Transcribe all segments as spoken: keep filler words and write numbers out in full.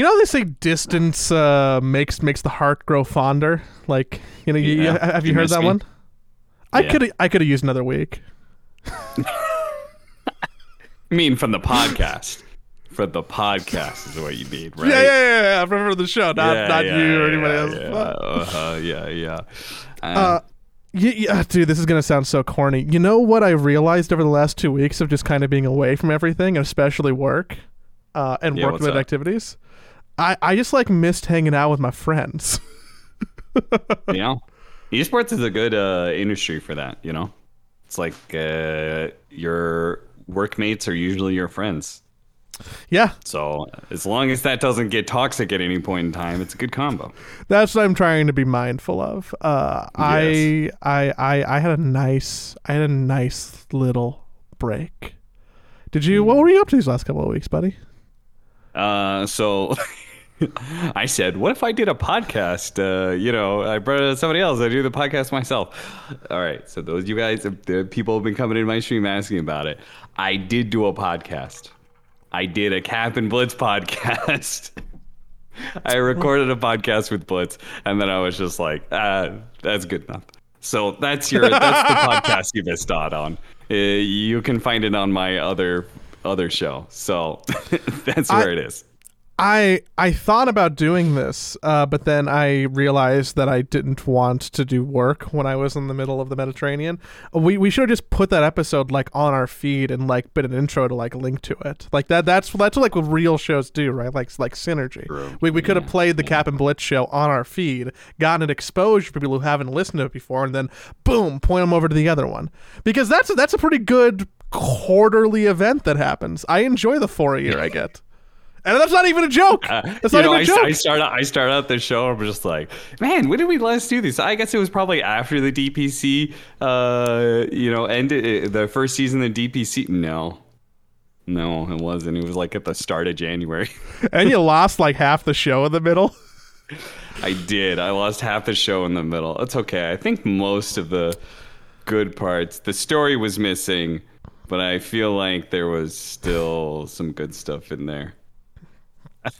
You know, they say distance uh, makes makes the heart grow fonder. Like, you know, yeah. you, you, have you, you heard that me? one? I yeah. could I could have used another week. I mean, from the podcast. From the podcast is what you need, right? Yeah, yeah, yeah. yeah. From the show, not yeah, not yeah, you or anybody yeah, else. Yeah, uh, uh, yeah, yeah. Uh, uh, yeah, yeah. Dude, this is gonna sound so corny. You know what I realized over the last two weeks of just kind of being away from everything, and especially work, uh, and yeah, work-related activities. I, I just like missed hanging out with my friends. Yeah, esports is a good uh, industry for that. You know, it's like uh, your workmates are usually your friends. Yeah. So as long as that doesn't get toxic at any point in time, it's a good combo. That's what I'm trying to be mindful of. Uh, yes. I, I I I had a nice I had a nice little break. Did you? Mm. What were you up to these last couple of weeks, buddy? Uh, so. I said, what if I did a podcast? Uh, you know, I brought it to somebody else. I do the podcast myself. All right. So those you guys, the people have been coming in my stream asking about it. I did do a podcast. I did a Cap'n Blitz podcast. I recorded a podcast with Blitz. And then I was just like, ah, that's good enough. So that's your that's the podcast you missed out on. Uh, you can find it on my other other show. So that's where I- it is. I I thought about doing this, uh, but then I realized that I didn't want to do work when I was in the middle of the Mediterranean. We we should have just put that episode like on our feed and like been an intro to like link to it. Like that that's that's what like what real shows do, right? Like like synergy. True. We we could have yeah. played the Cap'n Blitz show on our feed, gotten an exposure for people who haven't listened to it before, and then boom, point them over to the other one, because that's a, that's a pretty good quarterly event that happens. I enjoy the four a year I get. And that's not even a joke. That's uh, not know, even a I, joke. I start, out, I start out the show, I'm just like, man, when did we last do this? I guess it was probably after the D P C, uh, you know, ended the first season of the D P C. No. No, it wasn't. It was like at the start of January. And you lost like half the show in the middle? I did. I lost half the show in the middle. It's okay. I think most of the good parts, the story was missing, but I feel like there was still some good stuff in there.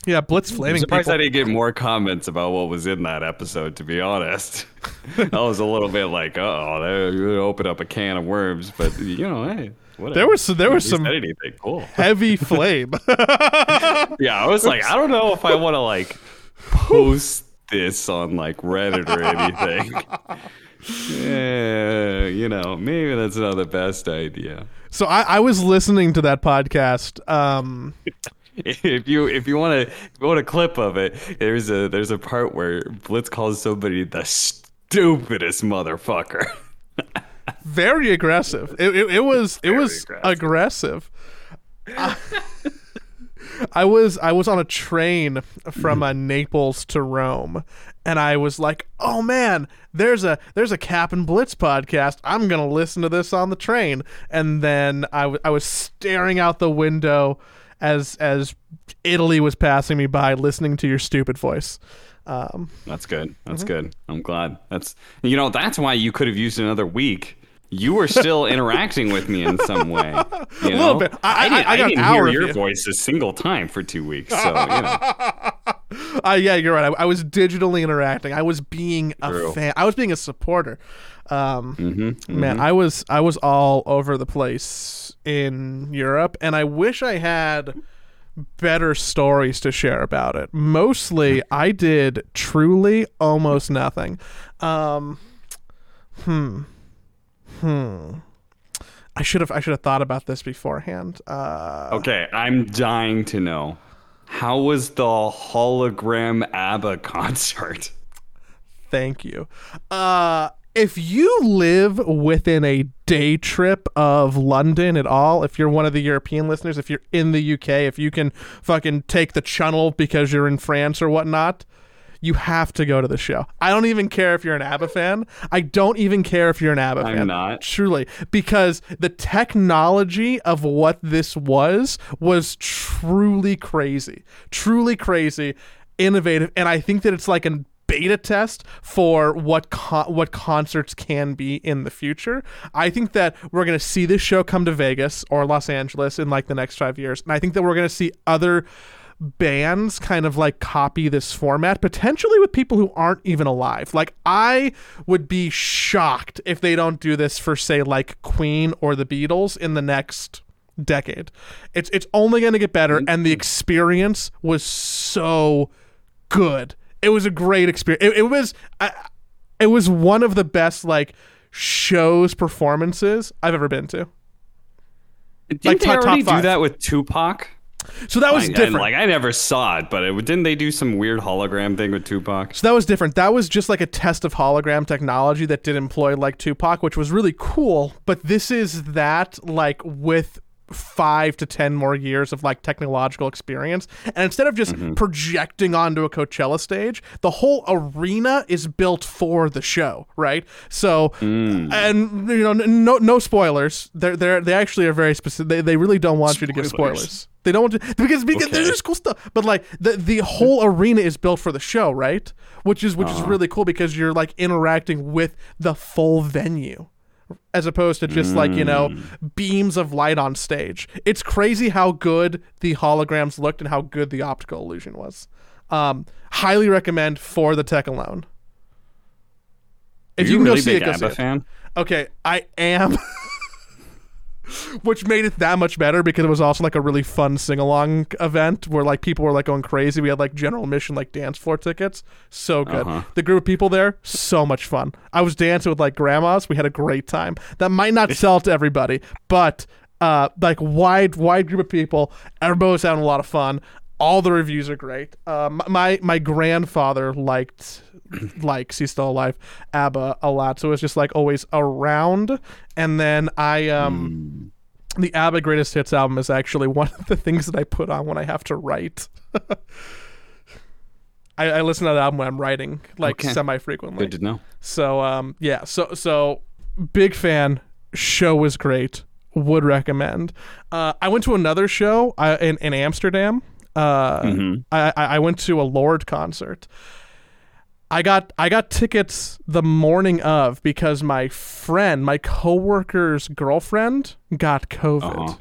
Yeah, Blitz flaming. I'm surprised people. I didn't get more comments about what was in that episode, to be honest. I was a little bit like, uh-oh, they really opened up a can of worms, but, you know, hey, whatever. There was, there was some cool. heavy flame. Yeah, I was like, I don't know if I want to, like, post this on, like, Reddit or anything. Yeah, you know, maybe that's not the best idea. So I, I was listening to that podcast, um... If you if you want to want a clip of it, there's a there's a part where Blitz calls somebody the stupidest motherfucker. Very aggressive. It it, it was it was aggressive. aggressive. I, I was I was on a train from uh, Naples to Rome, and I was like, oh man, there's a there's a Cap'n Blitz podcast. I'm gonna listen to this on the train. And then I w- I was staring out the window. As as Italy was passing me by, listening to your stupid voice. Um, that's good. That's mm-hmm. good. I'm glad. That's you know that's why you could have used another week. You were still interacting with me in some way. You know? A little bit. I, I, I didn't, I got I didn't an hour hear your you. voice a single time for two weeks. So you know. Uh, yeah, you're right. I, I was digitally interacting. I was being True. a fan. I was being a supporter. Um, mm-hmm, mm-hmm. Man, I was I was all over the place in Europe, and I wish I had better stories to share about it. Mostly, I did truly almost nothing. Um, hmm, hmm. I should have I should have thought about this beforehand. Uh, okay, I'm dying to know. How was the hologram ABBA concert? Thank you. Uh. If you live within a day trip of London at all, if you're one of the European listeners, if you're in the U K, if you can fucking take the channel because you're in France or whatnot, you have to go to the show. I don't even care if you're an ABBA fan. I don't even care if you're an ABBA fan. I'm not. Truly. Because the technology of what this was was truly crazy. Truly crazy, innovative, and I think that it's like an beta test for what con- what concerts can be in the future. I think that we're going to see this show come to Vegas or Los Angeles in like the next five years. And I think that we're going to see other bands kind of like copy this format, potentially with people who aren't even alive. Like, I would be shocked if they don't do this for, say, like Queen or the Beatles in the next decade. It's it's only going to get better, and the experience was so good. It was a great experience. It, it was I, it was one of the best like shows performances I've ever been to. Didn't like, they top, already top do that with Tupac? So that was like, different. I, like I never saw it, but it, didn't they do some weird hologram thing with Tupac? So that was different. That was just like a test of hologram technology that did employ like Tupac, which was really cool. But this is that like with five to ten more years of like technological experience, and instead of just mm-hmm. projecting onto a Coachella stage, the whole arena is built for the show, right? So mm. and you know, no no spoilers. They're they're they actually are very specific. They they really don't want spoilers. You to get spoilers. They don't want to, because because okay. there's just cool stuff, but like the the whole arena is built for the show, right? Which is which uh-huh. is really cool because you're like interacting with the full venue, as opposed to just mm. like, you know, beams of light on stage. It's crazy how good the holograms looked and how good the optical illusion was. Um, highly recommend for the tech alone. If Are you, you can really go see big it, go ABBA see fan? It. Okay, I am. Which made it that much better because it was also like a really fun sing-along event where like people were like going crazy. We had like general admission, like dance floor tickets. So good. Uh-huh. The group of people there, so much fun. I was dancing with like grandmas. We had a great time. That might not sell to everybody, but uh, like wide, wide group of people. Everybody was having a lot of fun. All the reviews are great. Uh, my my grandfather liked, likes, he's still alive, ABBA a lot. So it's just like always around. And then I, um, mm. the ABBA Greatest Hits album is actually one of the things that I put on when I have to write. I, I listen to that album when I'm writing, like okay. semi-frequently. Good to know. So um, yeah, so so big fan. Show was great. Would recommend. Uh, I went to another show uh, in in Amsterdam. Uh, mm-hmm. I, I went to a Lorde concert. I got I got tickets the morning of because my friend, my coworker's girlfriend, got COVID, uh-huh.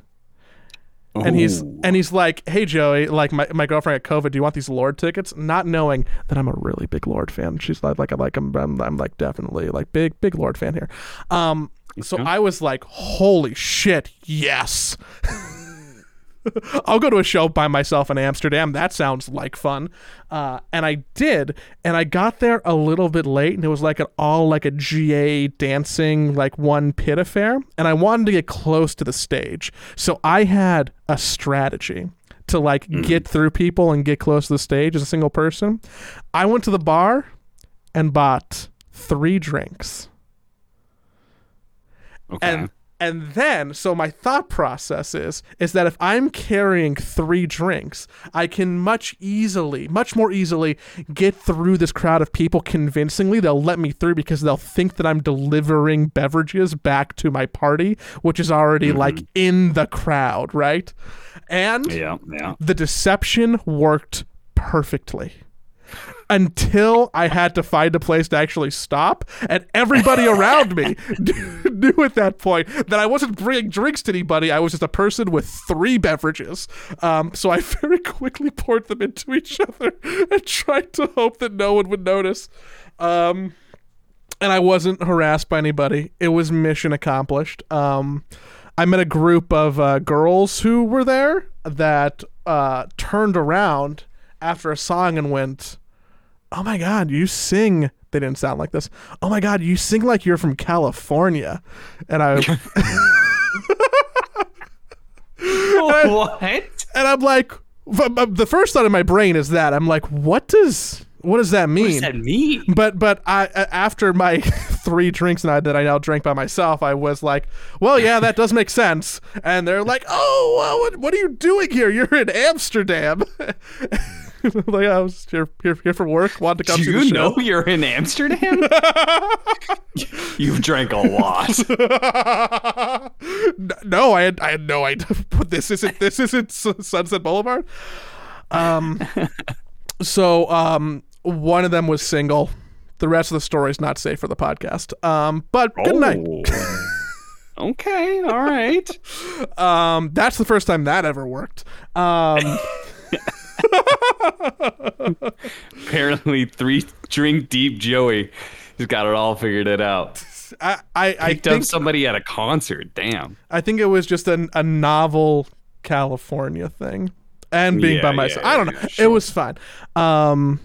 oh. and he's and he's like, "Hey Joey, like my, my girlfriend got COVID. Do you want these Lorde tickets?" Not knowing that I'm a really big Lorde fan. She's like, "Like I'm like I'm, I'm, I'm like definitely like big big Lorde fan here." Um, so yeah. I was like, "Holy shit, yes." I'll go to a show by myself in Amsterdam. That sounds like fun. Uh, and I did. And I got there a little bit late, and it was like an all like a G A dancing, like one pit affair. And I wanted to get close to the stage. So I had a strategy to like mm. get through people and get close to the stage as a single person. I went to the bar and bought three drinks. Okay. And And then, so my thought process is, is that if I'm carrying three drinks, I can much easily, much more easily get through this crowd of people convincingly. They'll let me through because they'll think that I'm delivering beverages back to my party, which is already mm-hmm. like in the crowd, right? And yeah, yeah. the deception worked perfectly. Until I had to find a place to actually stop, and everybody around me knew at that point that I wasn't bringing drinks to anybody. I was just a person with three beverages. Um, so I very quickly poured them into each other and tried to hope that no one would notice. Um, and I wasn't harassed by anybody. It was mission accomplished. Um, I met a group of uh, girls who were there that uh, turned around after a song and went, "Oh my God, you sing." They didn't sound like this. "Oh my God, you sing like you're from California." And I. and what? I, and I'm like, the first thought in my brain is that I'm like, what does what does that mean? What does that mean? But but I after my three drinks and I that I now drank by myself, I was like, well, yeah, that does make sense. And they're like, oh, what, what are you doing here? You're in Amsterdam. Like, I was here, here, here for work. Wanted to come. Do you know you're in Amsterdam? You've drank a lot. No, I had, I had no idea. But this isn't, this isn't Sunset Boulevard. Um, so um, one of them was single. The rest of the story is not safe for the podcast. Um, but good oh. night. Okay, all right. Um, that's the first time that ever worked. Um. Apparently, three drink deep Joey has got it all figured it out. I, I, I picked think, up somebody at a concert. Damn. I think it was just an, a novel California thing, and being yeah, by myself. Yeah, I don't know. Yeah, sure. It was fine. Um,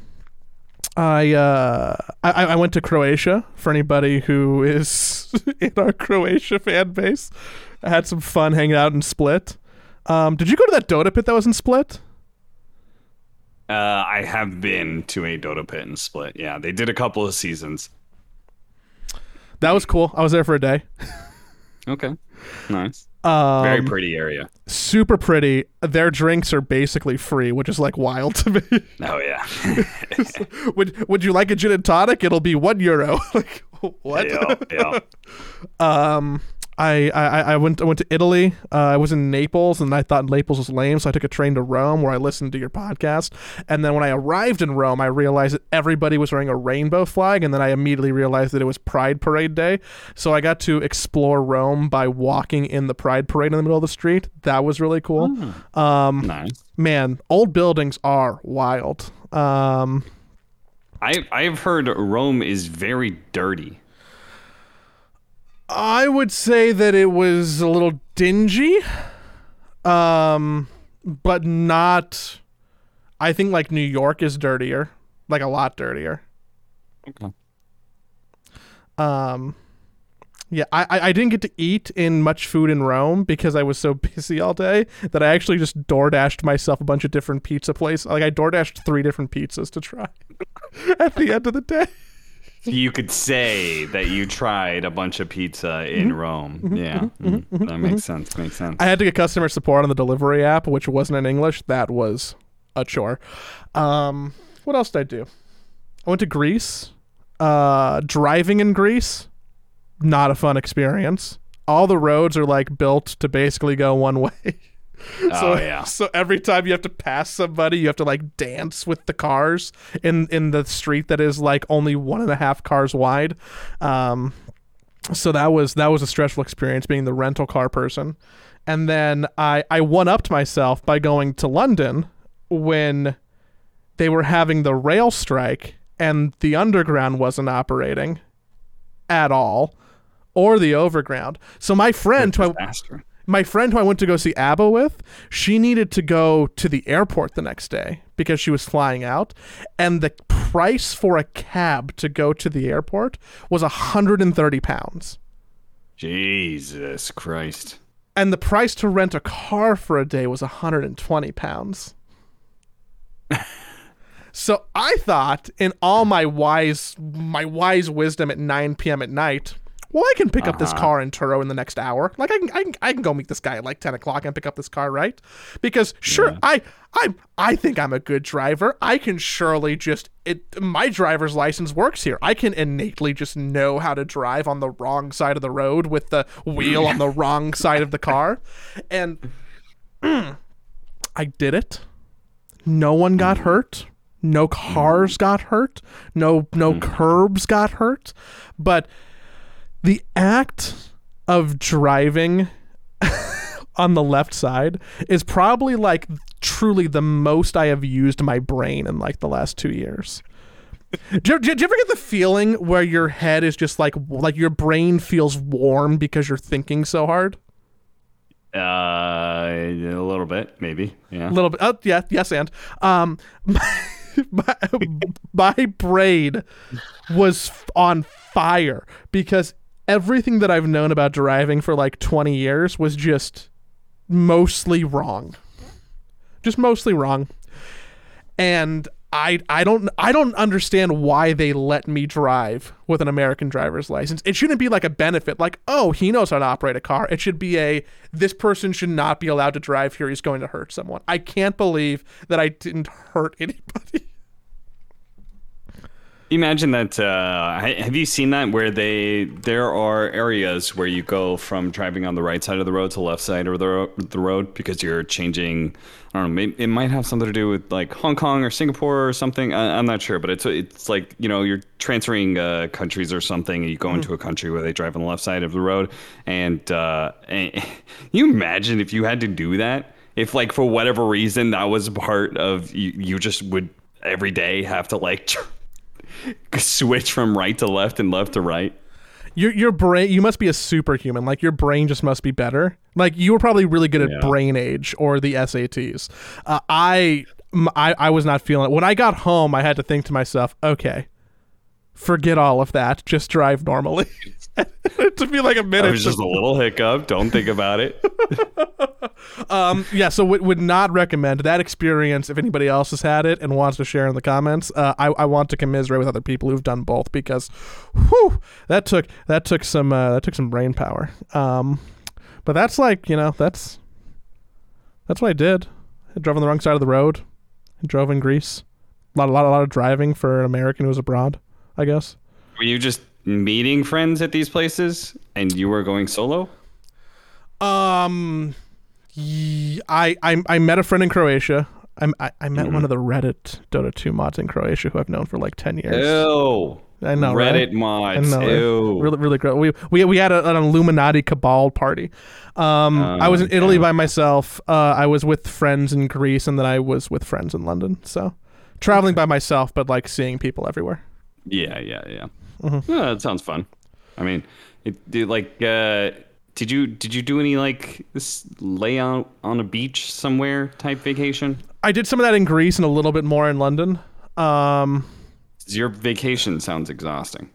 I, uh, I I went to Croatia. For anybody who is in our Croatia fan base, I had some fun hanging out in Split. Um, did you go to that Dota pit that was in Split? Uh, I have been to a Dota pit in Split. Yeah, they did a couple of seasons. That was cool. I was there for a day. Okay. Nice. Um, Very pretty area. Super pretty. Their drinks are basically free, which is like wild to me. Oh, yeah. would Would you like a gin and tonic? It'll be one euro. Like, what? Yeah, yeah. um, I, I, I went I went to Italy. Uh, I was in Naples, and I thought Naples was lame, so I took a train to Rome, where I listened to your podcast. And then when I arrived in Rome, I realized that everybody was wearing a rainbow flag, and then I immediately realized that it was Pride Parade Day. So I got to explore Rome by walking in the Pride Parade in the middle of the street. That was really cool. Mm. Um, nice. Man, old buildings are wild. Um, I, I've heard Rome is very dirty. I would say that it was a little dingy, um, but not. I think like New York is dirtier, like a lot dirtier. Okay. Um, yeah, I, I didn't get to eat in much food in Rome because I was so busy all day that I actually just DoorDashed myself a bunch of different pizza places. Like I DoorDashed three different pizzas to try at the end of the day. You could say that you tried a bunch of pizza in mm-hmm. Rome. Yeah, mm-hmm. Mm-hmm. that makes mm-hmm. sense. Makes sense. I had to get customer support on the delivery app, which wasn't in English. That was a chore. Um, what else did I do? I went to Greece. Uh, driving in Greece, not a fun experience. All the roads are like built to basically go one way. So, oh, yeah. So every time you have to pass somebody, you have to like dance with the cars in, in the street that is like only one and a half cars wide. Um, so that was that was a stressful experience being the rental car person. And then I, I one-upped myself by going to London when they were having the rail strike and the underground wasn't operating at all, or the overground. So my friend... who I, My friend who I went to go see ABBA with, she needed to go to the airport the next day because she was flying out, and the price for a cab to go to the airport was one hundred thirty pounds. Jesus Christ. And the price to rent a car for a day was one hundred twenty pounds. So I thought, in all my wise my wise wisdom at nine p.m. at night... Well, I can pick uh-huh. up this car in Turo in the next hour. Like, I can, I can, I can go meet this guy at like ten o'clock and pick up this car, right? Because sure, yeah. I, I, I think I'm a good driver. I can surely just it. My driver's license works here. I can innately just know how to drive on the wrong side of the road with the wheel on the wrong side of the car, and mm, I did it. No one got hurt. No cars got hurt. No, no curbs got hurt, but. The act of driving on the left side is probably like truly the most I have used my brain in like the last two years. Do you, do you ever get the feeling where your head is just like, like your brain feels warm because you're thinking so hard? Uh, a little bit, maybe. Yeah. A little bit. Oh, yeah. Yes. And, um, my, my, my brain was on fire because everything that I've known about driving for like twenty years was just mostly wrong. Just mostly wrong. And I I don't I don't understand why they let me drive with an American driver's license. It shouldn't be like a benefit, like, oh, he knows how to operate a car. It should be a, this person should not be allowed to drive here. He's going to hurt someone. I can't believe that I didn't hurt anybody. Imagine that. Uh, have you seen that where they there are areas where you go from driving on the right side of the road to left side of the, ro- the road because you're changing? I don't know. Maybe it might have something to do with like Hong Kong or Singapore or something. I, I'm not sure, but it's it's like, you know, you're transferring uh, countries or something, and you go mm-hmm. into a country where they drive on the left side of the road. And, uh, and you imagine if you had to do that if like for whatever reason that was part of you, you just would every day have to like switch from right to left and left to right. Your your brain, you must be a superhuman. Like your brain just must be better. Like you were probably really good at yeah. brain age or the S A Ts. Uh, I, I I was not feeling it. When I got home, I had to think to myself, okay, forget all of that. Just drive normally. It took me like a minute. It was just a little hiccup. Don't think about it. um, yeah, so w- would not recommend that experience if anybody else has had it and wants to share in the comments. Uh, I, I want to commiserate with other people who've done both because, whew, that took that took some uh, that took some brain power. Um, but that's like you know that's that's what I did. I drove on the wrong side of the road. I drove in Greece. A lot, a lot, a lot of driving for an American who was abroad, I guess. Were you just meeting friends at these places and you were going solo? Um, y- I, I I met a friend in Croatia. I'm, I I met mm-hmm. one of the Reddit Dota two mods in Croatia who I've known for like ten years. Ew. I know, Reddit right? mods. I know, ew. Really, really great. We we we had a, an Illuminati cabal party. Um, oh, I was in Italy yeah. by myself. Uh, I was with friends in Greece, and then I was with friends in London. So traveling okay. by myself, but like seeing people everywhere. Yeah, yeah, yeah. Mm-hmm. Yeah, that sounds fun. I mean, it, dude, like, uh, did you did you do any like this lay out on a beach somewhere type vacation? I did some of that in Greece and a little bit more in London. Um, Your vacation sounds exhausting.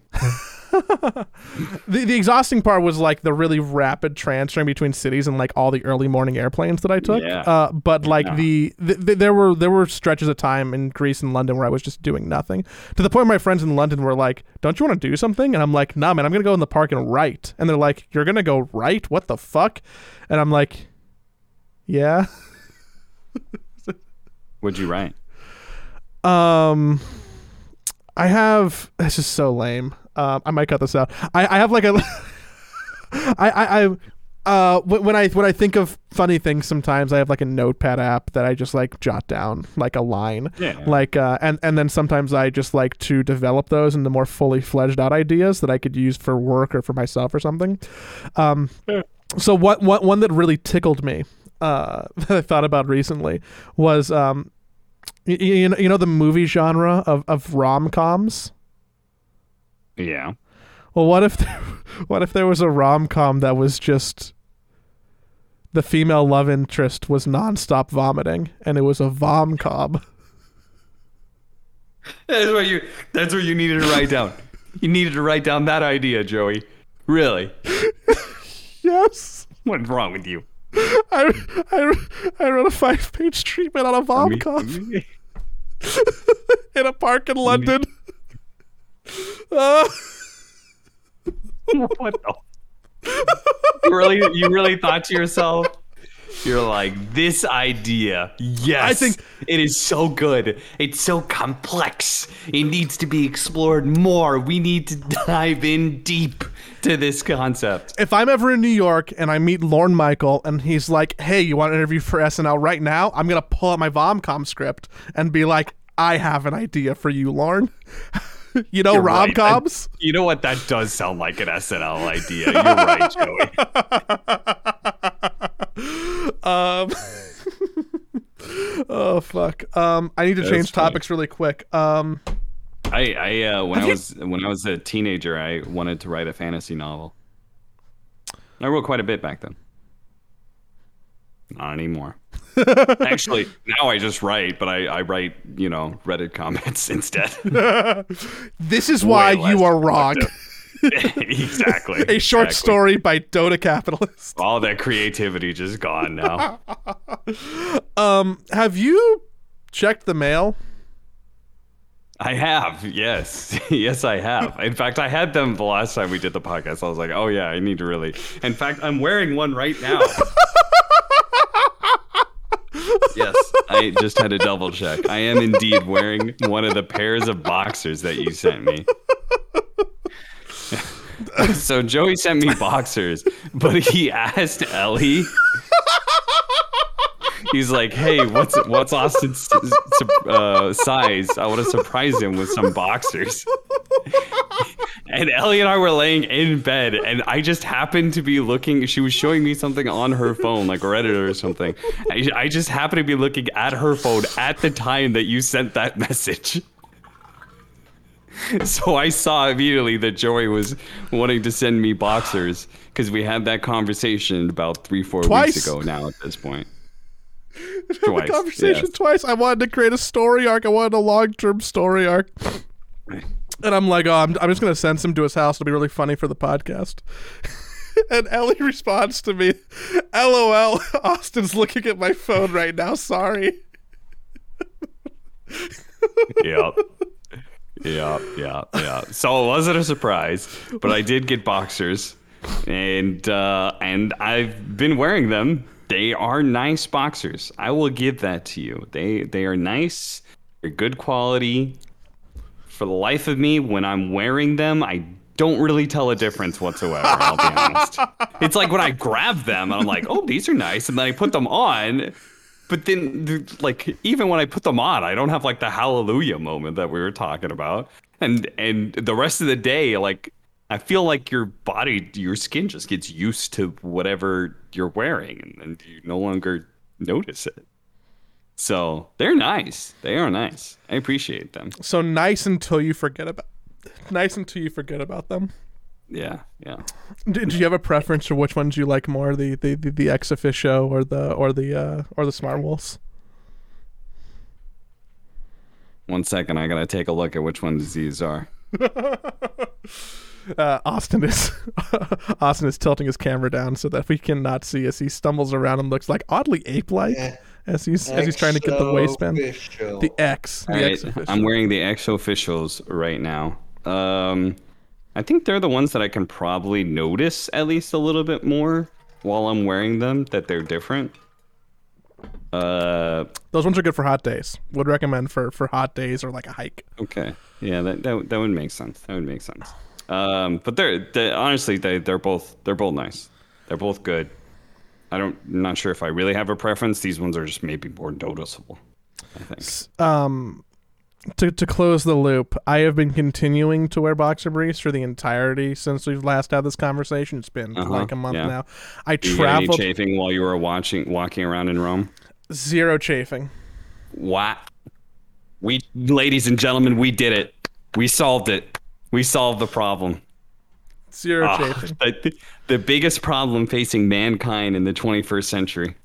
the the exhausting part was like the really rapid transferring between cities and like all the early morning airplanes that I took. Yeah. Uh, but like yeah. the, the, the there were there were stretches of time in Greece and London where I was just doing nothing, to the point where my friends in London were like, "Don't you want to do something?" And I'm like, "Nah, man, I'm gonna go in the park and write." And they're like, "You're gonna go write? What the fuck?" And I'm like, "Yeah." What'd you write? Um, I have. This is so lame. Um, I might cut this out. I, I have like a, I, I, I uh, when I, when I think of funny things, sometimes I have like a notepad app that I just like jot down like a line, yeah. like, uh, and, and then sometimes I just like to develop those into more fully fledged out ideas that I could use for work or for myself or something. Um, yeah. So what, what, one that really tickled me, uh, that I thought about recently was, um, you, you know, you know, the movie genre of, of rom-coms. Yeah. Well, what if there, what if there was a rom-com that was just the female love interest was nonstop vomiting, and it was a vom-com? That's what you. That's what you needed to write down. You needed to write down that idea, Joey. Really? Yes. What's wrong with you? I I, I wrote a five-page treatment on a vom-com in a park in London. Uh. What the? You really, you really thought to yourself, you're like, this idea, yes, I think it is so good. It's so complex. It needs to be explored more. We need to dive in deep to this concept. If I'm ever in New York and I meet Lorne Michael and he's like, hey, you want an interview for S N L right now? I'm going to pull out my vom-com script and be like, I have an idea for you, Lorne. You know, rom-coms? Right. You know what? That does sound like an S N L idea. You're right, Joey. Um, oh, fuck. Um, I need to that change topics really quick. Um, I, I uh, when I was you... when I was a teenager, I wanted to write a fantasy novel. I wrote quite a bit back then. Not anymore. Actually, now I just write, but I, I write, you know, Reddit comments instead. This is why you are wrong. Exactly. A short exactly. story by Dota Capitalist. All that creativity just gone now. um, have you checked the mail? I have, yes. Yes, I have. In fact, I had them the last time we did the podcast. I was like, oh, yeah, I need to really. In fact, I'm wearing one right now. Yes, I just had to double check. I am indeed wearing one of the pairs of boxers that you sent me. So Joey sent me boxers, but he asked Ellie. He's like, hey, what's what's Austin's uh, size? I want to surprise him with some boxers. and Ellie and I were laying in bed, and I just happened to be looking. She was showing me something on her phone, like Reddit or something. I, I just happened to be looking at her phone at the time that you sent that message. So I saw immediately that Joey was wanting to send me boxers, because we had that conversation about three, four twice. weeks ago now at this point. Twice. The conversation yeah. twice. I wanted to create a story arc. I wanted a long-term story arc. And I'm like, oh, I'm, I'm just going to send him to his house. It'll be really funny for the podcast. And Ellie responds to me, LOL, Austin's looking at my phone right now. Sorry. Yep. Yeah, yeah, yeah. So it wasn't a surprise, but I did get boxers, and uh, and I've been wearing them. They are nice boxers. I will give that to you. They they are nice. They're good quality. For the life of me, when I'm wearing them, I don't really tell a difference whatsoever, I'll be honest. It's like when I grab them, and I'm like, oh, these are nice, and then I put them on. But then, like, even when I put them on, I don't have, like, the hallelujah moment that we were talking about. And and the rest of the day, like, I feel like your body, your skin just gets used to whatever you're wearing. And, and you no longer notice it. So they're nice. They are nice. I appreciate them. So nice until you forget about nice until you forget about them. Yeah, yeah. Did you have a preference for which ones you like more, the the, the, the ex officio or the or the uh, or the smart wolves? One second, I gotta take a look at which ones these are. uh, Austin is Austin is tilting his camera down so that we cannot see as he stumbles around and looks like oddly ape-like yeah. as he's as he's trying to get the waistband. The ex, the right, ex official. I'm wearing the ex officials right now. Um. I think they're the ones that I can probably notice at least a little bit more while I'm wearing them, that they're different. Uh, Those ones are good for hot days. Would recommend for, for hot days or like a hike. Okay. Yeah, that that, that would make sense. That would make sense. Um, but they're, they're honestly, they, they're both they're both nice. They're both good. I don't, I'm not sure if I really have a preference. These ones are just maybe more noticeable, I think. Um... To to close the loop, I have been continuing to wear boxer briefs for the entirety since we've last had this conversation. It's been uh-huh, like a month yeah. now. I Did traveled. You get any chafing while you were watching walking around in Rome? Zero chafing. What? We, ladies and gentlemen, we did it. We solved it. We solved the problem. Zero oh, chafing. The, the biggest problem facing mankind in the twenty-first century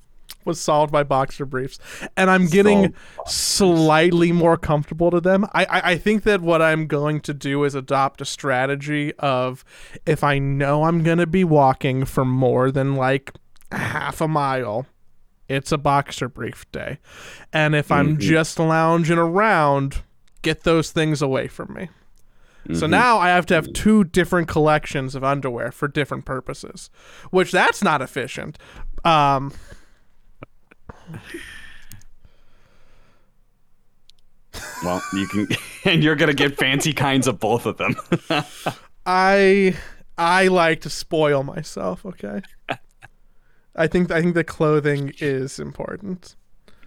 was solved by boxer briefs, and I'm getting slightly more comfortable to them. I, I I think that what I'm going to do is adopt a strategy of, if I know I'm going to be walking for more than like half a mile, it's a boxer brief day. And if mm-hmm. I'm just lounging around, get those things away from me. Mm-hmm. So now I have to have two different collections of underwear for different purposes, which that's not efficient. Um... Well, you can, and you're gonna get fancy kinds of both of them. I I like to spoil myself. Okay, I think I think the clothing is important.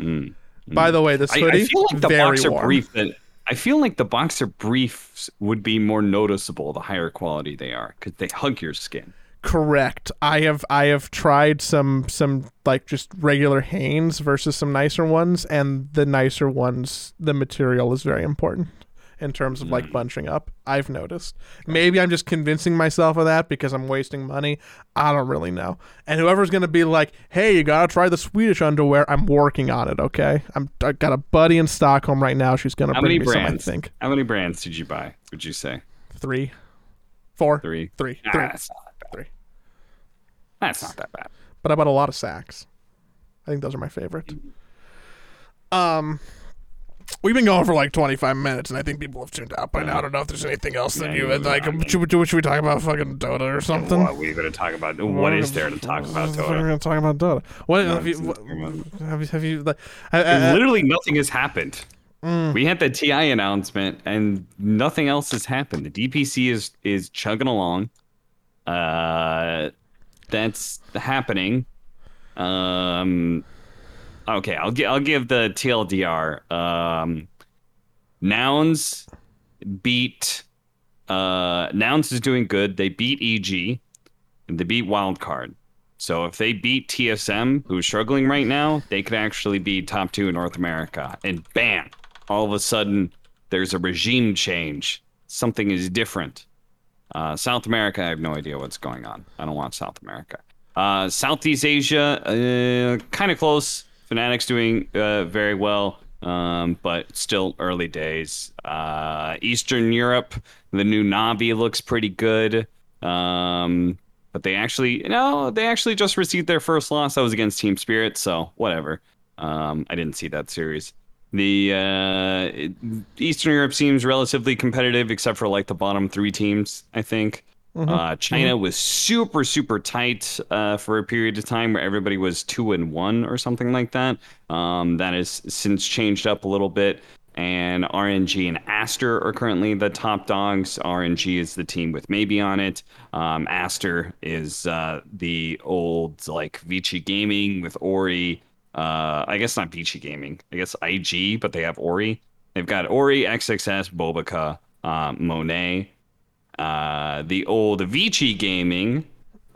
Mm, mm. By the way, this hoodie I, I feel like the very boxer warm. brief. That, I feel like the boxer briefs would be more noticeable the higher quality they are, because they hug your skin. Correct. I have I have tried some some like just regular Hanes versus some nicer ones, and the nicer ones, the material is very important in terms of like bunching up. I've noticed. Maybe I'm just convincing myself of that because I'm wasting money. I don't really know. And whoever's gonna be like, "Hey, you gotta try the Swedish underwear," I'm working on it. Okay, I'm I got a buddy in Stockholm right now. She's gonna how bring many me brands? Some. I think. How many brands did you buy? Would you say three, four, three, three, ah, three? That's not three. That's not that bad. But I bought a lot of sacks. I think those are my favorite. Um, we've been going for like twenty-five minutes, and I think people have tuned out by now. I don't know if there's anything else that yeah, you would like. Should, should we talk about fucking Dota or something? What are we going to talk about? What, what is there to talk about Dota? We're going to talk about Dota. What, no, have, you, what have you? Have you? Like, I, I, literally nothing has happened. Mm. We had the T I announcement, and nothing else has happened. The D P C is is chugging along. Uh, that's happening. Um, okay, I'll gi- I'll give the T L D R. Um, Nouns beat Uh, Nouns is doing good. They beat E G, and they beat Wildcard. So if they beat T S M, who's struggling right now, they could actually be top two in North America. And bam, all of a sudden, there's a regime change. Something is different. Uh, South America, I have no idea what's going on. I don't want South America. Uh, Southeast Asia, uh, kind of close. Fnatic's doing uh, very well, um, but still early days. Uh, Eastern Europe, the new Navi looks pretty good. Um, but they actually, you know, they actually just received their first loss. That was against Team Spirit, so whatever. Um, I didn't see that series. The uh, Eastern Europe seems relatively competitive, except for like the bottom three teams, I think. Mm-hmm. Uh, China was super, super tight uh, for a period of time where everybody was two and one or something like that. Um, that has since changed up a little bit. And R N G and Aster are currently the top dogs. R N G is the team with Maybe on it. Um, Aster is uh, the old like Vici Gaming with Ori. Uh, I guess not Vici Gaming. I guess I G, but they have Ori. They've got Ori, X X S, Bobica, uh, Monet. Uh, the old Vici Gaming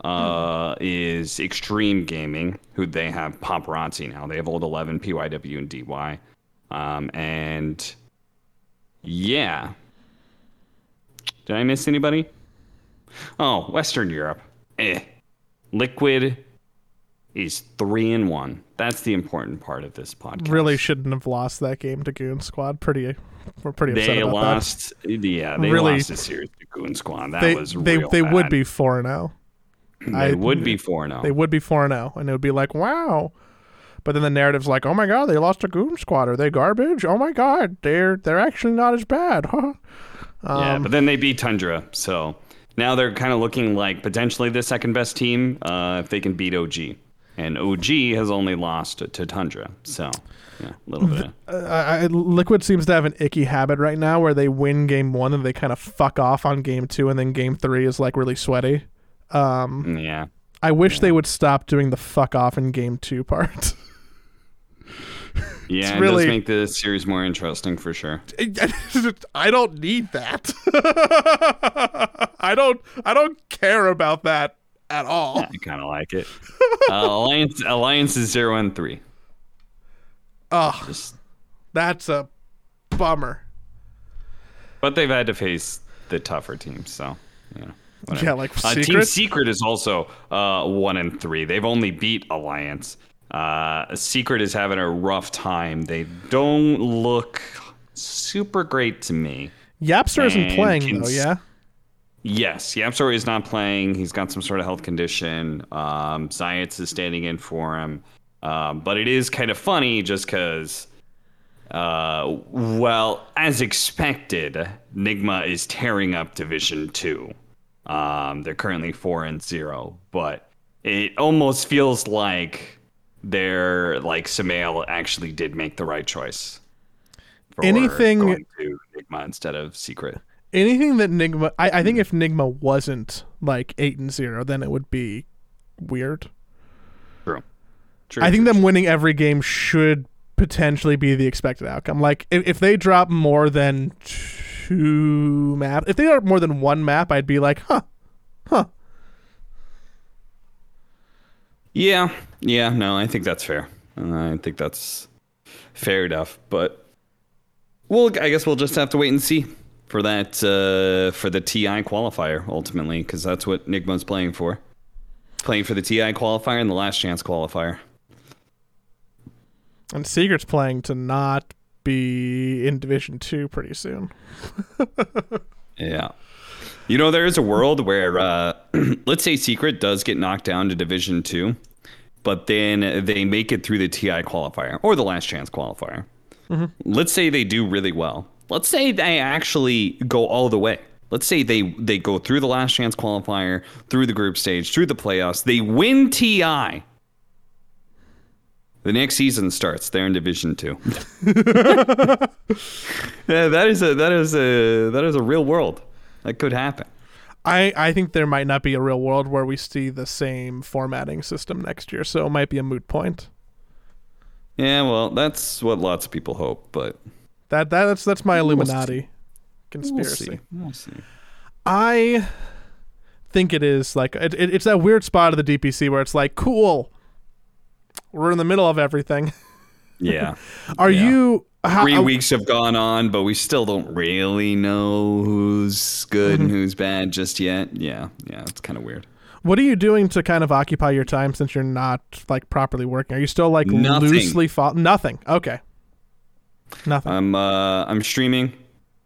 uh, is Extreme Gaming, who they have Paparazzi now. They have Old eleven, P Y W, and D Y. Um, and yeah. Did I miss anybody? Oh, Western Europe. Eh. Liquid is three and one. That's the important part of this podcast. Really shouldn't have lost that game to Goon Squad. Pretty, we're pretty upset they about lost, that. Yeah, they really, lost the series to Goon Squad. That they, was they real they bad. would be four and zero. They would be four and zero. They would be four and zero, and it would be like wow. But then the narrative's like, oh my god, they lost to Goon Squad. Are they garbage? Oh my god, they're they're actually not as bad. Huh? Um, yeah, but then they beat Tundra, so now they're kind of looking like potentially the second best team uh, if they can beat O G. And O G has only lost to Tundra, so yeah, a little bit. Uh, I, Liquid seems to have an icky habit right now where they win game one and they kind of fuck off on game two, and then game three is like really sweaty. Um, yeah. I wish yeah. they would stop doing the fuck off in game two part. Yeah, it really, does make the series more interesting for sure. I don't need that. I don't. I don't care about that. At all. Yeah, I kind of like it. uh, Alliance Alliance is zero and three. Oh, Just, that's a bummer. But they've had to face the tougher teams, so you know. Whatever. Yeah, like uh, Secret? Team Secret is also uh, one and three. They've only beat Alliance. Uh, Secret is having a rough time. They don't look super great to me. Yapster isn't playing cons- though, yeah. Yes, Yapsor is not playing. He's got some sort of health condition. Um, Zayats is standing in for him. Um, but it is kind of funny just because, uh, well, as expected, Nigma is tearing up Division two. Um, they're currently four and zero, but it almost feels like they're like Samael actually did make the right choice for Anything... going to Nigma instead of Secret. Anything that Nigma, I, I think if Nigma wasn't like eight and zero, then it would be weird. True. True. I think them winning every game should potentially be the expected outcome. Like if, if they drop more than two map, if they drop more than one map, I'd be like, huh, huh. Yeah, yeah. No, I think that's fair. I think that's fair enough. But well, I guess we'll just have to wait and see. For that, uh, for the T I qualifier, ultimately, because that's what Nigma's playing for. Playing for the T I qualifier and the Last Chance qualifier. And Secret's playing to not be in Division two pretty soon. Yeah. You know, there is a world where, uh, let's say Secret does get knocked down to Division two, but then they make it through the T I qualifier or the Last Chance qualifier. Mm-hmm. Let's say they do really well. Let's say they actually go all the way. Let's say they, they go through the Last Chance qualifier, through the group stage, through the playoffs. They win T I. The next season starts. They're in Division Two. Yeah, that is a that is a that is a real world that could happen. I, I think there might not be a real world where we see the same formatting system next year, so it might be a moot point. Yeah, well, that's what lots of people hope, but. That, that that's that's my Illuminati we'll conspiracy. We'll see. We'll see. I think it is like it, it, it's that weird spot of the D P C where it's like, cool, we're in the middle of everything. Yeah. Are yeah. you? How, Three weeks have gone on, but we still don't really know who's good mm-hmm. and who's bad just yet. Yeah, yeah, it's kind of weird. What are you doing to kind of occupy your time since you're not like properly working? Are you still like Nothing. loosely fo- Nothing. Okay. Nothing. I'm uh, I'm streaming.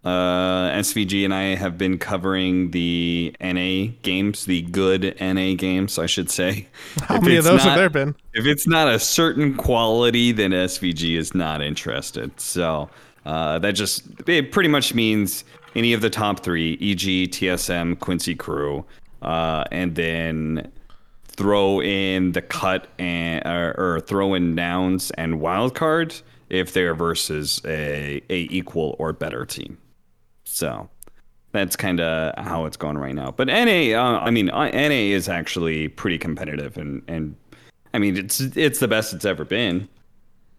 Uh, S V G and I have been covering the N A games, the good N A games, I should say. How if many of those not, have there been? If it's not a certain quality, then S V G is not interested. So uh, that just it pretty much means any of the top three: E G, T S M, Quincy Crew, uh, and then throw in the cut and or, or throw in Nouns and Wildcard if they're versus a, a equal or better team. So that's kind of how it's going right now. But N A, uh, I mean, uh, N A is actually pretty competitive, and, and I mean, it's it's the best it's ever been,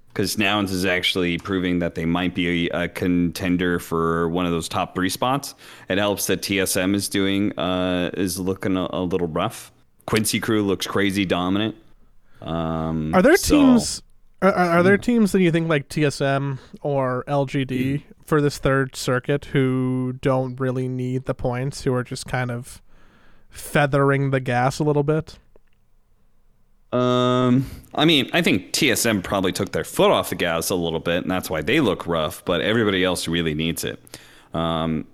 because Nouns is actually proving that they might be a, a contender for one of those top three spots. It helps that T S M is doing uh, is looking a, a little rough. Quincy Crew looks crazy dominant. Um, Are there so, teams? Are, are there teams that you think like T S M or L G D for this third circuit who don't really need the points, who are just kind of feathering the gas a little bit? Um, I mean, I think T S M probably took their foot off the gas a little bit, and that's why they look rough, but everybody else really needs it. Um,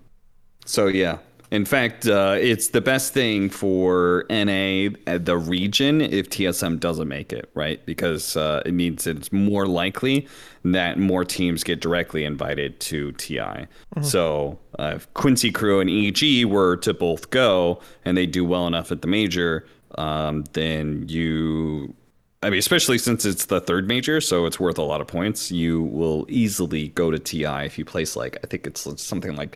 so, yeah. In fact, uh, it's the best thing for N A, the region, if T S M doesn't make it, right? Because uh, it means it's more likely that more teams get directly invited to T I. Mm-hmm. So uh, if Quincy Crew and E G were to both go and they do well enough at the major, um, then you... I mean, especially since it's the third major, so it's worth a lot of points. You will easily go to T I if you place like, I think it's something like,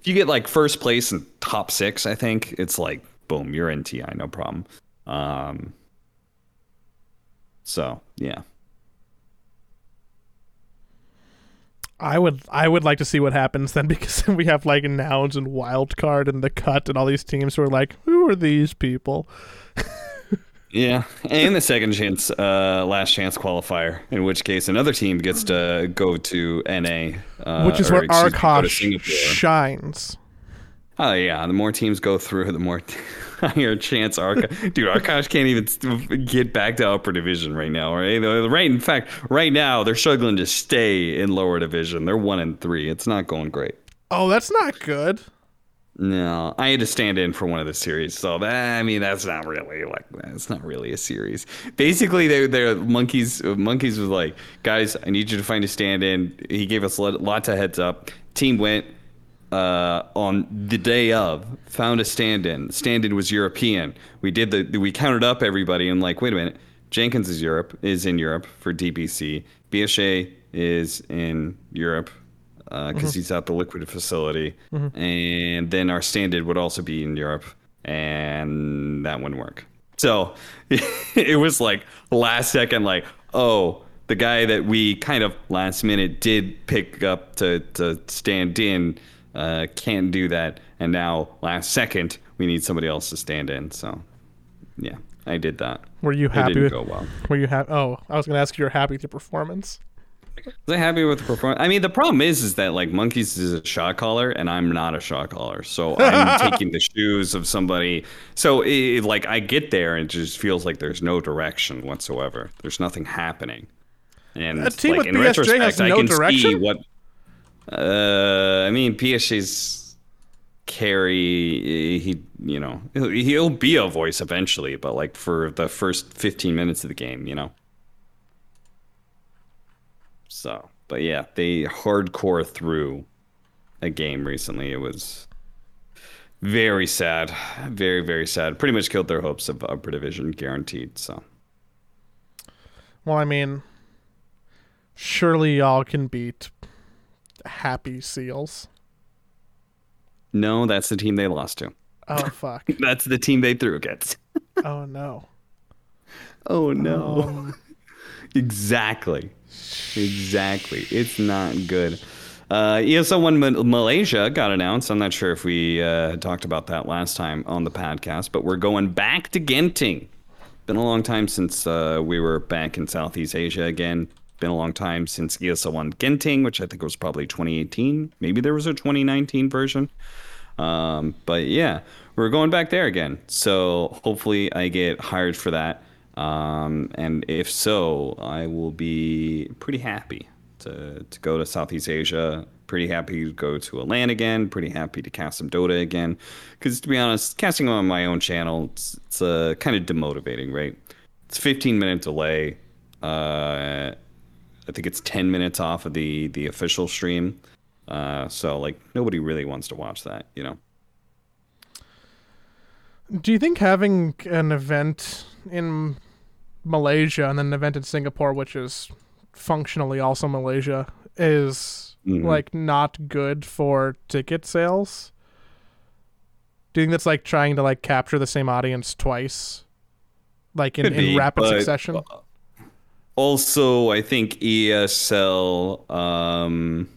if you get like first place and top six, I think it's like, boom, you're in T I, no problem. Um, so, yeah. I would I would like to see what happens then, because we have like Nouns and Wildcard and the Cut and all these teams who are like, who are these people? Yeah, and the second chance, uh, last chance qualifier, in which case another team gets to go to N A. Uh, which is where Arkosh shines. Oh, yeah, the more teams go through, the more higher chance Arkosh... Dude, Arkosh can't even get back to upper division right now, right? Right, in fact, right now, they're struggling to stay in lower division. They're one and three. It's not going great. Oh, that's not good. No, I had to stand in for one of the series, so that, I mean, that's not really like that's not really a series. Basically, they they're monkeys. Monkeys was like, guys, I need you to find a stand-in. He gave us lots of heads up. Team went uh, on the day of, found a stand-in. Stand-in was European. We did the we counted up everybody and like, wait a minute, Jenkins is Europe is in Europe for D P C. B S A is in Europe, because uh, mm-hmm. he's at the Liquid facility, mm-hmm. and then our standard would also be in Europe, and that wouldn't work. So it was like last second, like, oh, the guy that we kind of last minute did pick up to, to stand in uh, can't do that, and now last second we need somebody else to stand in. So yeah, I did that. Were you happy? It didn't with, go well. Were you happy? Oh, I was going to ask if you were happy with your performance. Was I happy with the performance? I mean, the problem is, is that like Monkeys is a shot caller, and I'm not a shot caller, so I'm taking the shoes of somebody. So it, like, I get there and it just feels like there's no direction whatsoever. There's nothing happening. And a team like, with in B S J retrospect, has no I can direction? see what. Uh, I mean, P S J's carry. He, you know, he'll be a voice eventually, but like for the first fifteen minutes of the game, you know. So, but yeah, they hardcore threw a game recently. It was very sad, very, very sad. Pretty much killed their hopes of upper division, guaranteed. So, well, I mean, surely y'all can beat Happy Seals. No, that's the team they lost to. Oh fuck! That's the team they threw against. Oh no! Oh no! Oh. Exactly. Exactly. It's not good. Uh, E S L one Malaysia got announced. I'm not sure if we uh, talked about that last time on the podcast, but we're going back to Genting. Been a long time since uh, we were back in Southeast Asia again. Been a long time since E S L one Genting, which I think was probably twenty eighteen. Maybe there was a twenty nineteen version. Um, but yeah, we're going back there again. So hopefully I get hired for that. Um, and if so, I will be pretty happy. To, to go to Southeast Asia, pretty happy to go to Atlanta again, pretty happy to cast some Dota again. Because to be honest, casting on my own channel, it's, it's uh, kind of demotivating, right? It's a fifteen minute delay. Uh, I think it's ten minutes off of the, the official stream. Uh, so, like, nobody really wants to watch that, you know? Do you think having an event in Malaysia and then an event in Singapore, which is functionally also Malaysia, is mm-hmm. like not good for ticket sales? Do you think that's like trying to like capture the same audience twice, like in, be, in rapid succession? Also, I think E S L, um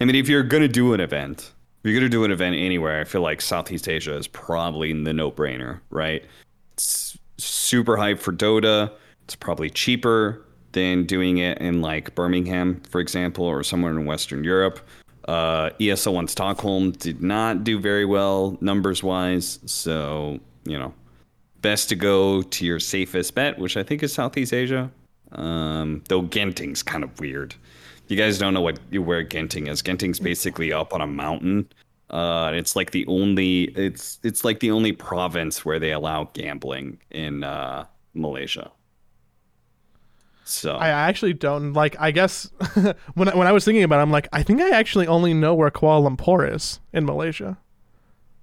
I mean, if you're gonna do an event, if you're gonna do an event anywhere, I feel like Southeast Asia is probably the no-brainer, right? It's super hype for Dota. It's probably cheaper than doing it in like Birmingham, for example, or somewhere in Western Europe. Uh, E S L one Stockholm did not do very well numbers wise. So, you know, best to go to your safest bet, which I think is Southeast Asia. Um, though Genting's kind of weird. You guys don't know what where Genting is. Genting's basically up on a mountain. Uh, it's like the only it's it's like the only province where they allow gambling in uh, Malaysia. So I actually don't like, I guess when, I, when I was thinking about it, I'm like, I think I actually only know where Kuala Lumpur is in Malaysia.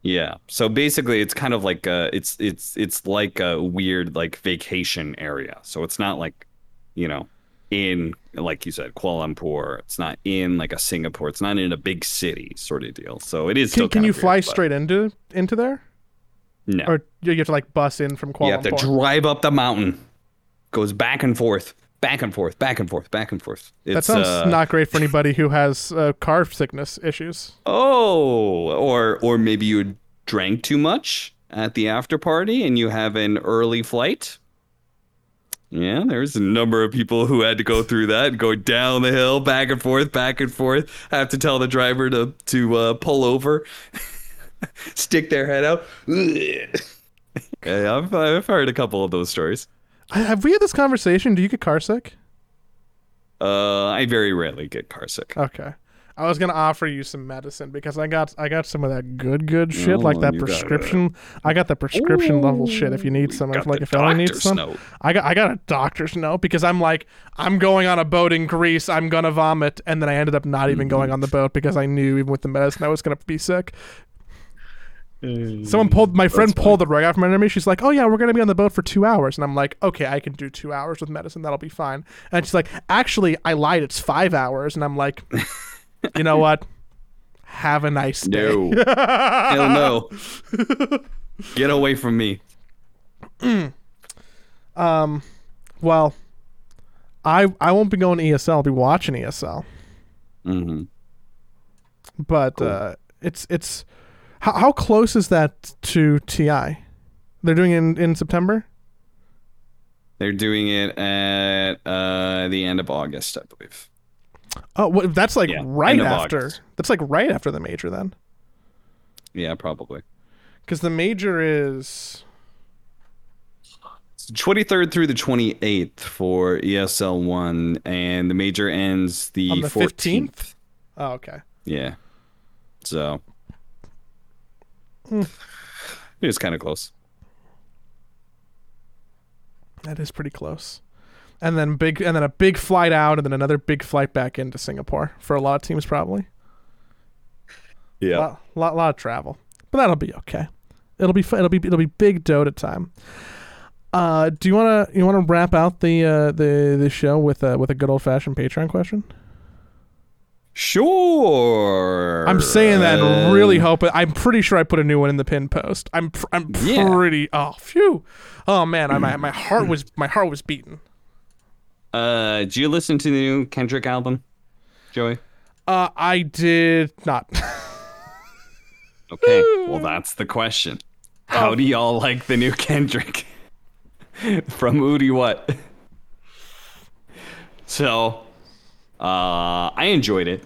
Yeah. So basically it's kind of like a, it's, it's, it's like a weird like vacation area. So it's not like, you know, in, like you said, Kuala Lumpur, it's not in like a Singapore, it's not in a big city sort of deal. So it is. Can, still can you weird, fly but... straight into, into there? No. Or you have to like bus in from Kuala Lumpur. You have Lumpur. to drive up the mountain, goes back and forth. Back and forth, back and forth, back and forth. It's, that sounds uh, not great for anybody who has uh, car sickness issues. Oh, or or maybe you drank too much at the after party and you have an early flight. Yeah, there's a number of people who had to go through that, go down the hill, back and forth, back and forth. I have to tell the driver to, to uh, pull over, stick their head out. Yeah, I've, I've heard a couple of those stories. Have we had this conversation? Do you get carsick? Uh, I very rarely get carsick. Okay, I was gonna offer you some medicine because I got I got some of that good good shit, oh, like that prescription. Got I got the prescription Ooh, level shit. If you need some, if like if I need some, note. I got I got a doctor's note because I'm like I'm going on a boat in Greece. I'm gonna vomit, and then I ended up not even mm-hmm. going on the boat because I knew even with the medicine I was gonna be sick. Someone pulled my friend That's pulled funny. the rug out from under me. She's like, "Oh yeah, we're gonna be on the boat for two hours," and I'm like, "Okay, I can do two hours with medicine. That'll be fine." And she's like, "Actually, I lied. It's five hours." And I'm like, "You know what? Have a nice day." No, hell no. Get away from me. um, well, I I won't be going to E S L. I'll be watching E S L. Mm-hmm. But cool. uh, it's it's. How how close is that to T I? They're doing it in, in September? They're doing it at uh, the end of August, I believe. Oh, well, that's like yeah, right after. That's like right after the major then. Yeah, probably. Because the major is... It's twenty-third through the twenty-eighth for E S L one, and the major ends the, On the fourteenth. fifteenth? Oh, okay. Yeah. So... It is kind of close. That is pretty close. And then big, and then a big flight out, and then another big flight back into Singapore for a lot of teams, probably. Yeah, a lot, lot, lot of travel, but that'll be okay. It'll be fun. It'll be it'll be big Dota time. Uh, do you wanna you wanna wrap out the uh, the the show with a with a good old fashioned Patreon question? Sure. I'm saying that and really hoping. I'm pretty sure I put a new one in the pin post. I'm pr- I'm pretty. Yeah. Oh, phew. Oh man, I, my my heart was my heart was beating. Uh, do you listen to the new Kendrick album, Joey? Uh, I did not. Okay, well, that's the question. How oh. do y'all like the new Kendrick? From Udi What? So, uh, I enjoyed it.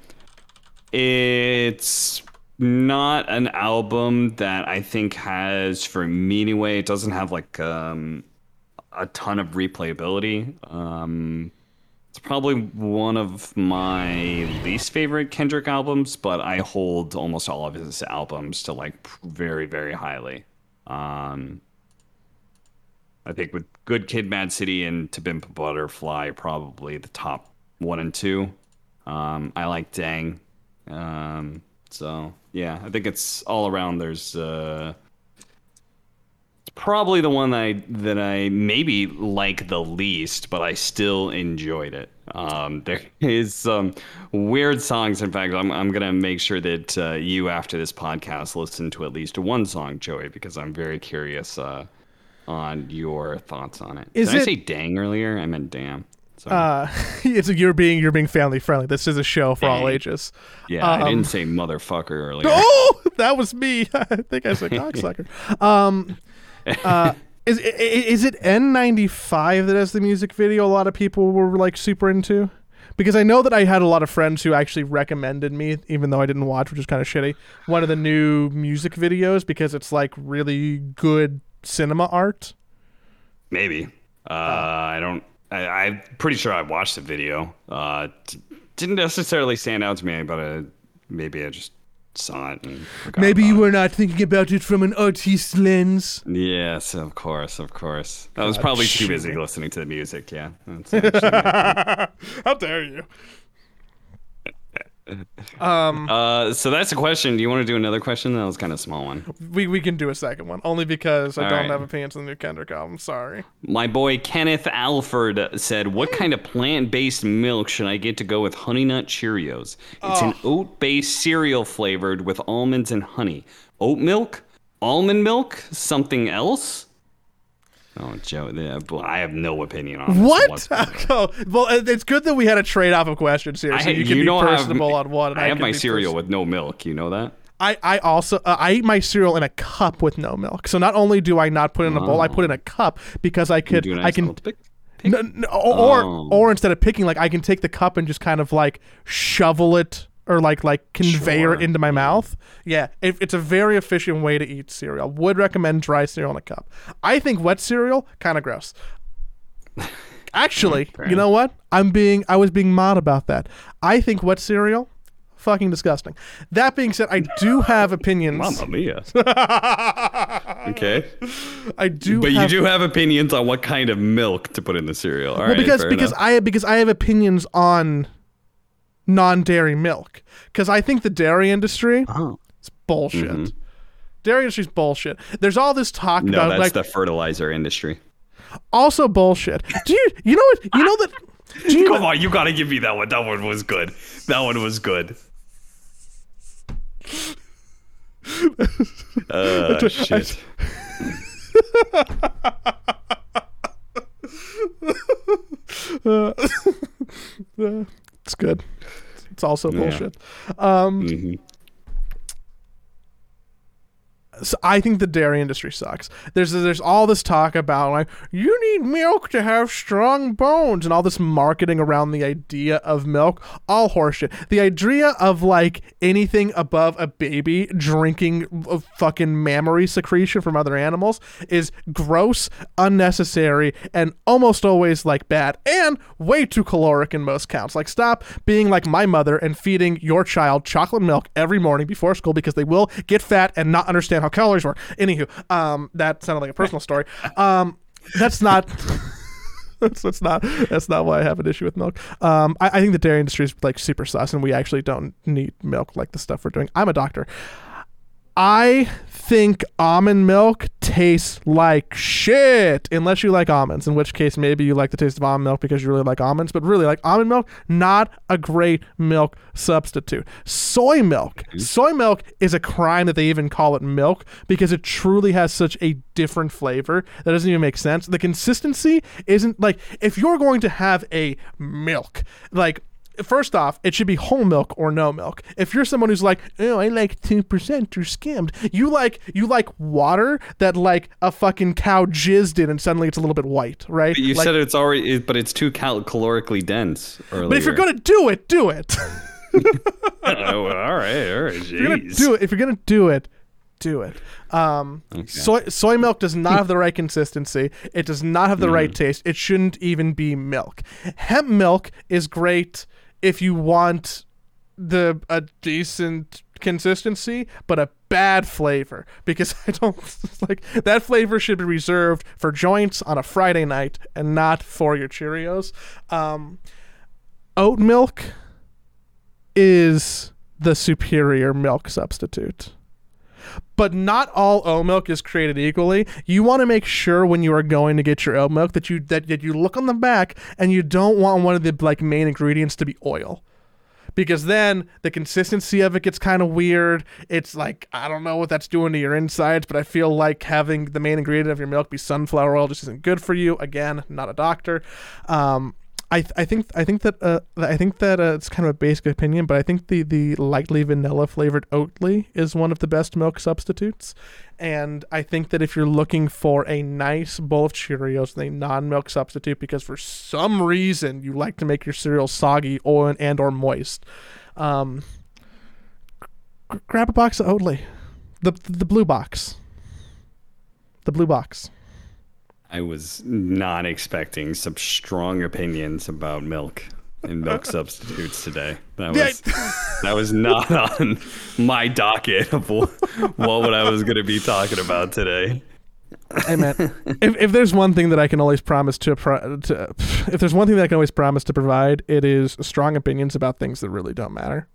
It's not an album that I think has, for me anyway, it doesn't have like um, a ton of replayability. Um, it's probably one of my least favorite Kendrick albums, but I hold almost all of his albums to like very, very highly. Um, I think with Good Kid, Mad City, and To Pimp a Butterfly, probably the top one and two. Um, I like Dang. Um, so, yeah, I think it's all around. There's uh, probably the one that I, that I maybe like the least, but I still enjoyed it. Um, there is some weird songs. In fact, I'm I'm gonna make sure that uh, you after this podcast listen to at least one song, Joey, because I'm very curious uh, on your thoughts on it. Is Did it, I say dang earlier? I meant damn. Sorry. Uh, it's a, you're being you're being family friendly. This is a show for dang. all ages. Yeah, um, I didn't say motherfucker earlier. Oh, that was me. I think I said cocksucker. um, uh. Is is it N ninety-five that has the music video a lot of people were like super into? Because I know that I had a lot of friends who actually recommended me, even though I didn't watch, which is kind of shitty, one of the new music videos because it's like really good cinema art. Maybe. Uh, I don't... I, I'm pretty sure I watched the video. Uh, t- didn't necessarily stand out to me, but uh, maybe I just... saw it and maybe you were not thinking about it from an artist's lens. Yes, of course, of course. God, I was probably shit. too busy listening to the music. Yeah. How dare you? um. Uh. So that's a question. Do you want to do another question? That was kind of a small one. We we can do a second one only because I All don't right. have a pants on the new Kendrick album. Sorry. My boy Kenneth Alford said, "What kind of plant-based milk should I get to go with Honey Nut Cheerios? It's oh. an oat-based cereal flavored with almonds and honey. Oat milk, almond milk, something else." Oh, Joe, I have no opinion on this. What? Oh, well, it's good that we had a trade-off of questions here, so I, you can you be personable have, on one. And I, I have my cereal pers- with no milk, you know that? I, I also, uh, I eat my cereal in a cup with no milk. So not only do I not put it in oh. a bowl, I put it in a cup because I could, I can, pick, pick? No, no, or, oh. or instead of picking, like I can take the cup and just kind of like shovel it or like like conveyor sure. into my mouth. Yeah, it, it's a very efficient way to eat cereal. Would recommend dry cereal in a cup. I think wet cereal kind of gross. Actually, you know what? I'm being I was being mod about that. I think wet cereal fucking disgusting. That being said, I do have opinions. Mamma mia. Okay. I do But have, you do have opinions on what kind of milk to put in the cereal. All well, right. Because because enough. I because I have opinions on non-dairy milk because I think the dairy industry oh. is bullshit. Mm-hmm. Dairy industry's bullshit. There's all this talk no, about that's like the fertilizer industry. Also bullshit. Do you you know what you know that? Do you Come know, on, you gotta give me that one. That one was good. That one was good. uh, shit. uh, uh. It's good. It's also yeah. bullshit. Um, mm-hmm. So I think the dairy industry sucks. There's there's all this talk about like you need milk to have strong bones and all this marketing around the idea of milk. All horseshit. The idea of like anything above a baby drinking a fucking mammary secretion from other animals is gross, unnecessary, and almost always like bad and way too caloric in most counts. Like stop being like my mother and feeding your child chocolate milk every morning before school because they will get fat and not understand how calories work. Anywho, um, that sounded like a personal story. Um, that's not. that's, that's not. That's not why I have an issue with milk. Um, I, I think the dairy industry is like super sus, and we actually don't need milk like the stuff we're doing. I'm a doctor. I think almond milk tastes like shit, unless you like almonds. In which case, maybe you like the taste of almond milk because you really like almonds. But really, like almond milk, not a great milk substitute. Soy milk, mm-hmm. soy milk is a crime that they even call it milk because it truly has such a different flavor that doesn't even make sense. The consistency isn't like if you're going to have a milk, like first off, it should be whole milk or no milk. If you're someone who's like, oh, I like two percent or skimmed, you like you like water that like a fucking cow jizzed in and suddenly it's a little bit white, right? But you like, said it's already, but it's too cal- calorically dense earlier. But if you're going to do it, do it. Oh, all right, all right, jeez. If you're gonna do it, if you're going to do it, do it. Um, okay. soy, soy milk does not have the right consistency. It does not have the mm. right taste. It shouldn't even be milk. Hemp milk is great if you want the a decent consistency, but a bad flavor, because I don't like that flavor should be reserved for joints on a Friday night and not for your Cheerios. Um, oat milk is the superior milk substitute. But not all oat milk is created equally. You want to make sure when you are going to get your oat milk that you that, that you look on the back, and you don't want one of the like main ingredients to be oil, because then the consistency of it gets kind of weird. It's like, I don't know what that's doing to your insides, but I feel like having the main ingredient of your milk be sunflower oil just isn't good for you. Again, not a doctor. Um, I th- I think I think that uh, I think that uh, it's kind of a basic opinion, but I think the, the lightly vanilla flavored Oatly is one of the best milk substitutes, and I think that if you're looking for a nice bowl of Cheerios and a non-milk substitute, because for some reason you like to make your cereal soggy or and or moist, um, g- grab a box of Oatly, the the blue box, the blue box. I was not expecting some strong opinions about milk and milk substitutes today. That was that was not on my docket of what, what I was going to be talking about today. Hey man, if if there's one thing that I can always promise to, pro- to if there's one thing that I can always promise to provide, it is strong opinions about things that really don't matter.